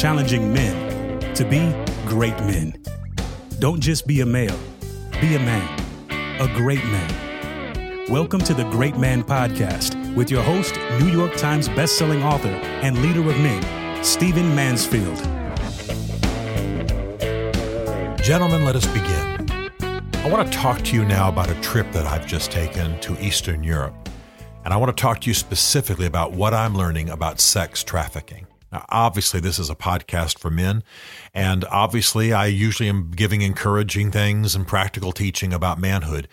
challenging men to be great men. Don't just be a male, be a man, a great man. Welcome to the Great Man Podcast with your host, New York Times bestselling author and leader of men, Steven Mansfield. Gentlemen, let us begin. I want to talk to you now about a trip that I've just taken to Eastern Europe. And I want to talk to you specifically about what I'm learning about sex trafficking. Now, obviously, this is a podcast for men, and obviously, I usually am giving encouraging things and practical teaching about manhood,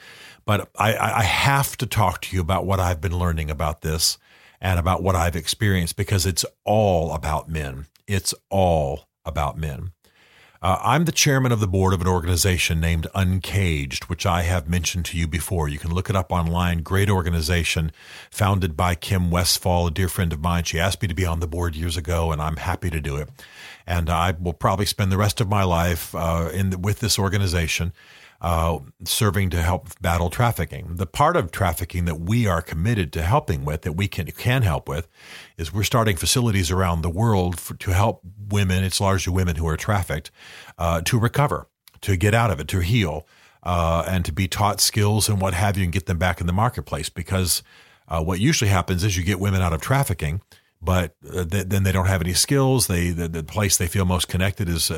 but I have to talk to you about what I've been learning about this and about what I've experienced, because it's all about men. It's all about men. I'm the chairman of the board of an organization named Uncaged, which I have mentioned to you before. You can look it up online. Great organization founded by Kim Westfall, a dear friend of mine. She asked me to be on the board years ago, and I'm happy to do it. And I will probably spend the rest of my life with this organization serving to help battle trafficking. The part of trafficking that we are committed to helping with, that we can help with, is we're starting facilities around the world to help women, it's largely women who are trafficked, to recover, to get out of it, to heal, and to be taught skills and what have you, and get them back in the marketplace. Because what usually happens is you get women out of trafficking, but then they don't have any skills. The place they feel most connected is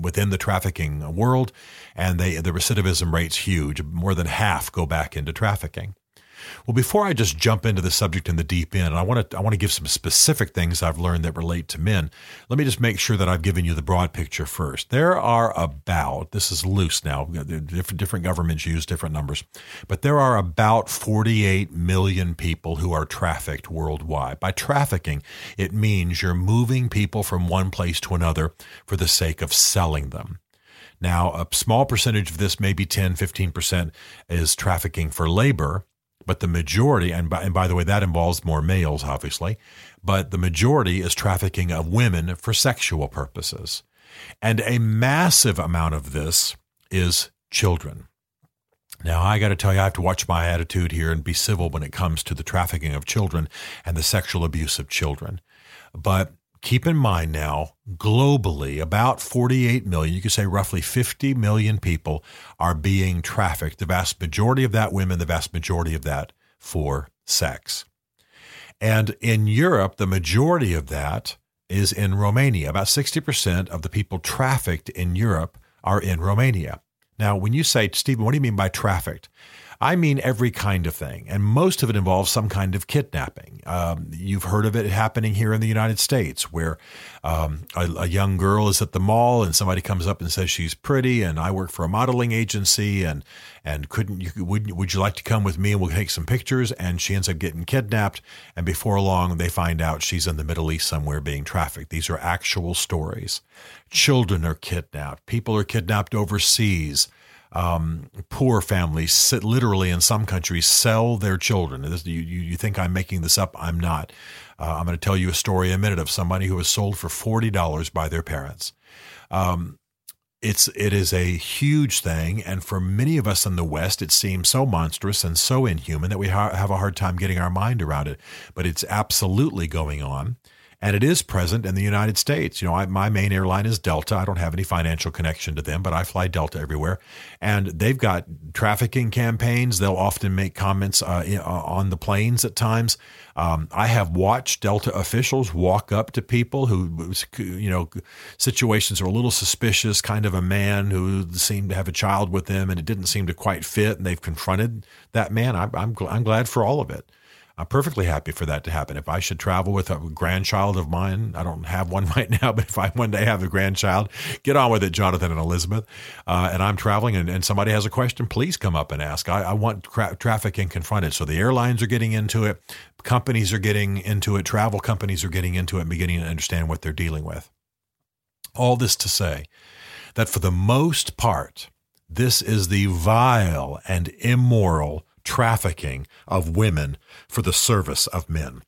within the trafficking world, and the recidivism rate's huge. More than half go back into trafficking. Well, before I just jump into the subject in the deep end, I want to give some specific things I've learned that relate to men. Let me just make sure that I've given you the broad picture first. There are about, this is loose now, different governments use different numbers, but there are about 48 million people who are trafficked worldwide. By trafficking, it means you're moving people from one place to another for the sake of selling them. Now, a small percentage of this, maybe 10, 15%, is trafficking for labor. But the majority, and by the way, that involves more males, obviously, but the majority is trafficking of women for sexual purposes. And a massive amount of this is children. Now, I got to tell you, I have to watch my attitude here and be civil when it comes to the trafficking of children and the sexual abuse of children. But keep in mind now, globally, about 48 million, you could say roughly 50 million people are being trafficked. The vast majority of that women, the vast majority of that for sex. And in Europe, the majority of that is in Romania. About 60% of the people trafficked in Europe are in Romania. Now, when you say, Stephen, what do you mean by trafficked? I mean every kind of thing, and most of it involves some kind of kidnapping. You've heard of it happening here in the United States, where a young girl is at the mall and somebody comes up and says she's pretty, and I work for a modeling agency, would you like to come with me and we'll take some pictures? And she ends up getting kidnapped, and before long they find out she's in the Middle East somewhere being trafficked. These are actual stories. Children are kidnapped. People are kidnapped overseas. Poor families sit literally in some countries sell their children. You think I'm making this up? I'm not. I'm going to tell you a story in a minute of somebody who was sold for $40 by their parents. It is a huge thing. And for many of us in the West, it seems so monstrous and so inhuman that we have a hard time getting our mind around it, but it's absolutely going on. And it is present in the United States. You know, my main airline is Delta. I don't have any financial connection to them, but I fly Delta everywhere. And they've got trafficking campaigns. They'll often make comments on the planes at times. I have watched Delta officials walk up to people who, situations are a little suspicious, kind of a man who seemed to have a child with them, and it didn't seem to quite fit. And they've confronted that man. I'm glad for all of it. I'm perfectly happy for that to happen. If I should travel with a grandchild of mine, I don't have one right now, but if I one day have a grandchild, get on with it, Jonathan and Elizabeth, and I'm traveling and somebody has a question, please come up and ask. I want trafficking confronted. So the airlines are getting into it. Companies are getting into it. Travel companies are getting into it and beginning to understand what they're dealing with. All this to say that for the most part, this is the vile and immoral trafficking of women for the service of men.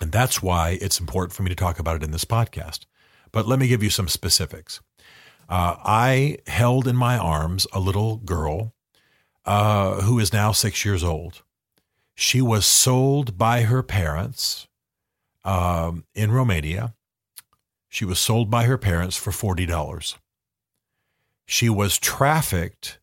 And that's why it's important for me to talk about it in this podcast. But let me give you some specifics. I held in my arms a little girl who is now 6 years old. She was sold by her parents in Romania She was sold by her parents for $40. She was trafficked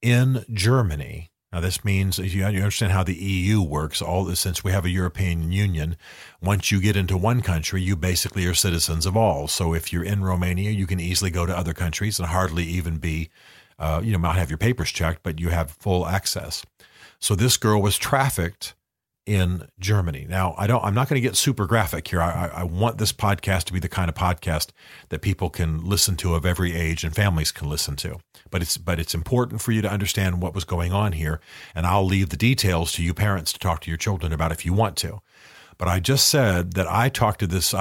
in Germany. Now, this means you understand how the EU works. Since we have a European Union, once you get into one country, you basically are citizens of all. So if you're in Romania, you can easily go to other countries and hardly even be, might have your papers checked, but you have full access. So this girl was trafficked in Germany. Now, I'm not going to get super graphic here. I want this podcast to be the kind of podcast that people can listen to of every age and families can listen to. But it's important for you to understand what was going on here. And I'll leave the details to you parents to talk to your children about if you want to. But I just said that I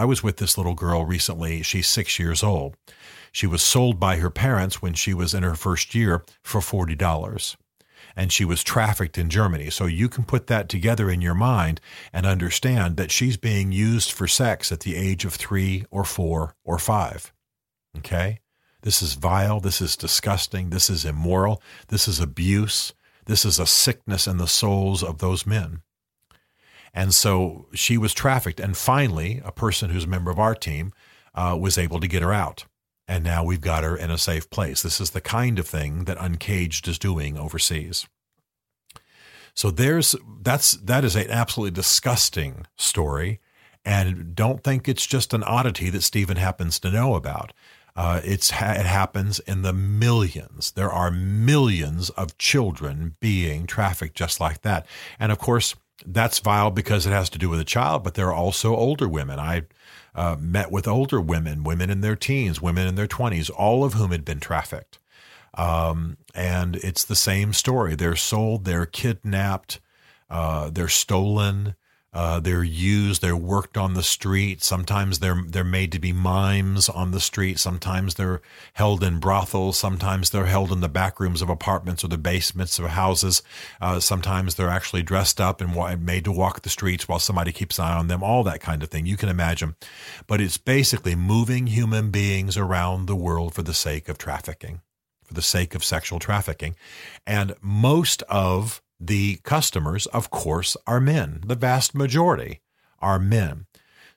was with this little girl recently. She's 6 years old. She was sold by her parents when she was in her first year for $40. And she was trafficked in Germany. So you can put that together in your mind and understand that she's being used for sex at the age of 3 or 4 or 5. Okay? This is vile. This is disgusting. This is immoral. This is abuse. This is a sickness in the souls of those men. And so she was trafficked. And finally, a person who's a member of our team was able to get her out. And now we've got her in a safe place. This is the kind of thing that Uncaged is doing overseas. So that is an absolutely disgusting story. And don't think it's just an oddity that Stephen happens to know about. It happens in the millions. There are millions of children being trafficked just like that. And of course, that's vile because it has to do with a child, but there are also older women. I met with older women, women in their teens, women in their 20s, all of whom had been trafficked. And it's the same story. They're sold, they're kidnapped, they're stolen, they're used, they're worked on the street. Sometimes they're made to be mimes on the street. Sometimes they're held in brothels. Sometimes they're held in the back rooms of apartments or the basements of houses. Sometimes they're actually dressed up and made to walk the streets while somebody keeps an eye on them, all that kind of thing. You can imagine. But it's basically moving human beings around the world for the sake of trafficking, for the sake of sexual trafficking. And most of the customers, of course, are men. The vast majority are men.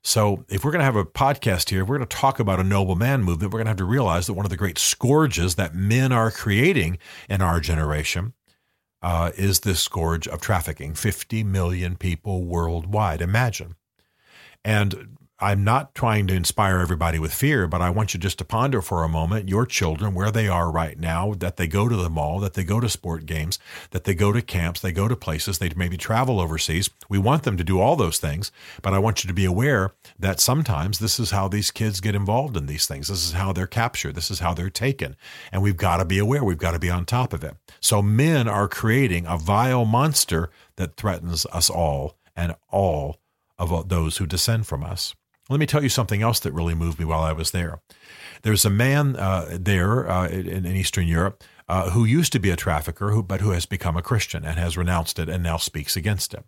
So if we're going to have a podcast here, if we're going to talk about a noble man movement, we're going to have to realize that one of the great scourges that men are creating in our generation is this scourge of trafficking. 50 million people worldwide. Imagine. And I'm not trying to inspire everybody with fear, but I want you just to ponder for a moment your children, where they are right now, that they go to the mall, that they go to sport games, that they go to camps, they go to places, they maybe travel overseas. We want them to do all those things, but I want you to be aware that sometimes this is how these kids get involved in these things. This is how they're captured. This is how they're taken. And we've got to be aware. We've got to be on top of it. So men are creating a vile monster that threatens us all and all of those who descend from us. Let me tell you something else that really moved me while I was there. There's a man in Eastern Europe who used to be a trafficker, but who has become a Christian and has renounced it and now speaks against it.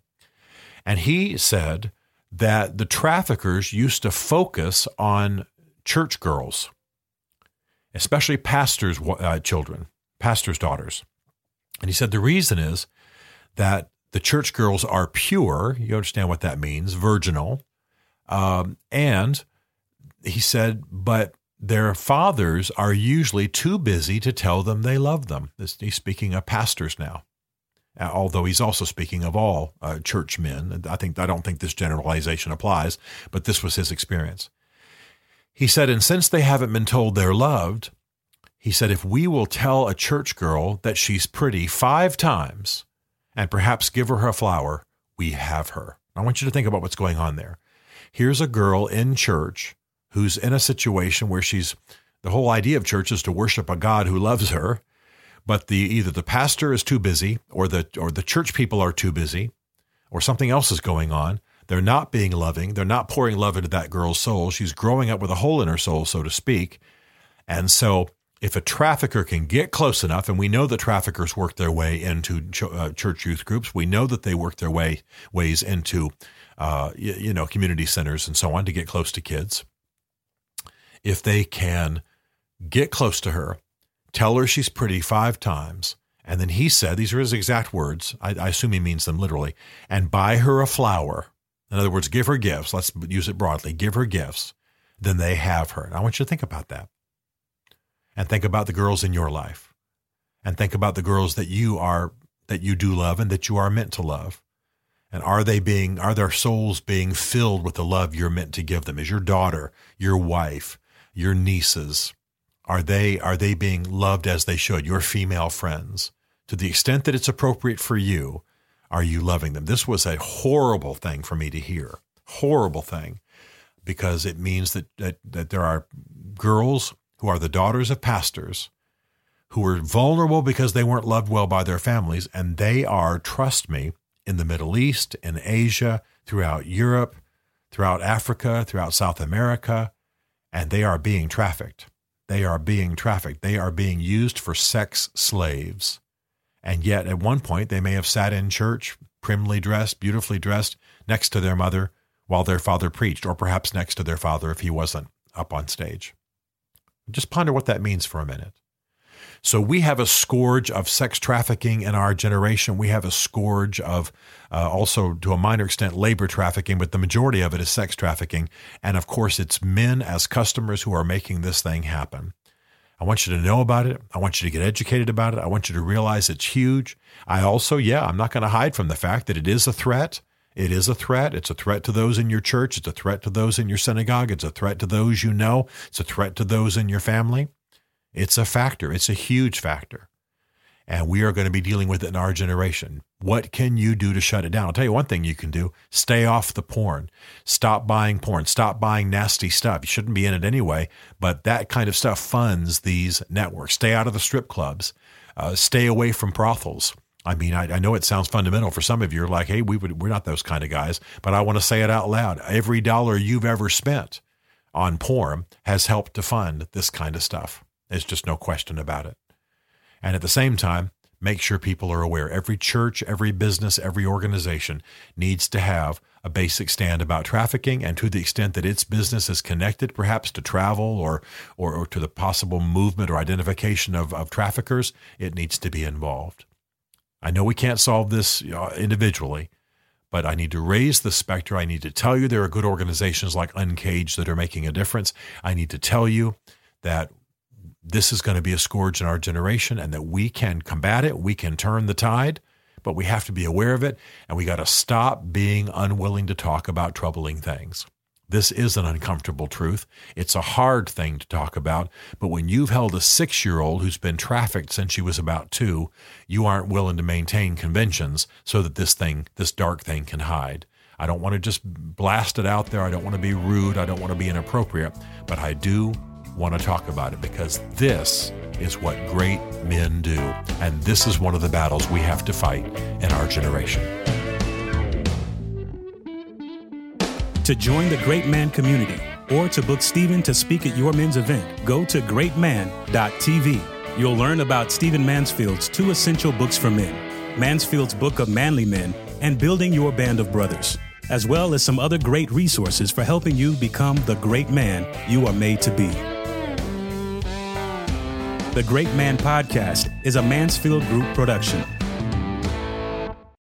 And he said that the traffickers used to focus on church girls, especially pastors' children, pastors' daughters. And he said the reason is that the church girls are pure. You understand what that means, virginal. And he said, but their fathers are usually too busy to tell them they love them. He's speaking of pastors now, although he's also speaking of all church men. I don't think this generalization applies, but this was his experience. He said, and since they haven't been told they're loved, he said, if we will tell a church girl that she's pretty 5 times and perhaps give her a flower, we have her. I want you to think about what's going on there. Here's a girl in church who's in a situation where the whole idea of church is to worship a God who loves her, but either the pastor is too busy or the church people are too busy or something else is going on. They're not being loving. They're not pouring love into that girl's soul. She's growing up with a hole in her soul, so to speak. And so if a trafficker can get close enough, and we know that traffickers work their way into church youth groups, we know that they work their ways into community centers and so on to get close to kids. If they can get close to her, tell her she's pretty 5 times, and then he said, these are his exact words, I assume he means them literally, and buy her a flower. In other words, give her gifts. Let's use it broadly. Give her gifts. than they have heard. I want you to think about that. And think about the girls in your life. And think about the girls that you do love and that you are meant to love. And are their souls being filled with the love you're meant to give them? Is your daughter, your wife, your nieces, are they being loved as they should? Your female friends, to the extent that it's appropriate for you, are you loving them? This was a horrible thing for me to hear. Horrible thing, because it means that there are girls who are the daughters of pastors who were vulnerable because they weren't loved well by their families. And they are, trust me, in the Middle East, in Asia, throughout Europe, throughout Africa, throughout South America, and they are being trafficked. They are being trafficked. They are being used for sex slaves. And yet at one point they may have sat in church, primly dressed, beautifully dressed, next to their mother while their father preached, or perhaps next to their father if he wasn't up on stage. Just ponder what that means for a minute. So we have a scourge of sex trafficking in our generation. We have a scourge of also, to a minor extent, labor trafficking, but the majority of it is sex trafficking. And of course, it's men as customers who are making this thing happen. I want you to know about it. I want you to get educated about it. I want you to realize it's huge. I also, I'm not going to hide from the fact that it is a threat. It is a threat. It's a threat to those in your church. It's a threat to those in your synagogue. It's a threat to those you know. It's a threat to those in your family. It's a factor. It's a huge factor. And we are going to be dealing with it in our generation. What can you do to shut it down? I'll tell you one thing you can do. Stay off the porn. Stop buying porn. Stop buying nasty stuff. You shouldn't be in it anyway, but that kind of stuff funds these networks. Stay out of the strip clubs. Stay away from brothels. I mean, I know it sounds fundamental for some of you. You're like, hey, we're not those kind of guys, but I want to say it out loud. Every dollar you've ever spent on porn has helped to fund this kind of stuff. There's just no question about it. And at the same time, make sure people are aware. Every church, every business, every organization needs to have a basic stand about trafficking. And to the extent that its business is connected perhaps to travel or to the possible movement or identification of traffickers, it needs to be involved. I know we can't solve this individually, but I need to raise the specter. I need to tell you there are good organizations like Uncaged that are making a difference. I need to tell you that this is going to be a scourge in our generation and that we can combat it. We can turn the tide, but we have to be aware of it. And we got to stop being unwilling to talk about troubling things. This is an uncomfortable truth. It's a hard thing to talk about. But when you've held a 6-year-old who's been trafficked since she was about 2, you aren't willing to maintain conventions so that this dark thing can hide. I don't want to just blast it out there. I don't want to be rude. I don't want to be inappropriate, but I do want to talk about it, because this is what great men do. And this is one of the battles we have to fight in our generation. To join the Great Man community or to book Stephen to speak at your men's event, go to greatman.tv. You'll learn about Steven Mansfield's 2 essential books for men, Mansfield's Book of Manly Men and Building Your Band of Brothers, as well as some other great resources for helping you become the great man you are made to be. The Great Man Podcast is a Mansfield Group production.